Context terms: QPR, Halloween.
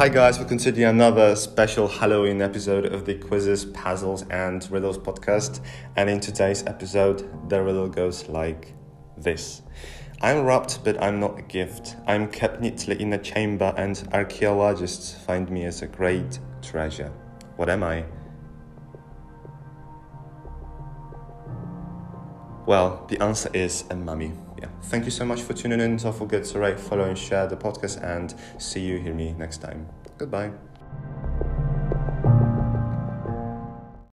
Hi guys, we're considering another special Halloween episode of the Quizzes, Puzzles and Riddles podcast, and in today's episode the riddle goes like this. I'm wrapped but I'm not a gift. I'm kept neatly in a chamber and archaeologists find me as a great treasure. What am I? Well, the answer is a mummy. Yeah. Thank you so much for tuning in. Don't forget to rate, follow and share the podcast, and see you, hear me next time. Goodbye.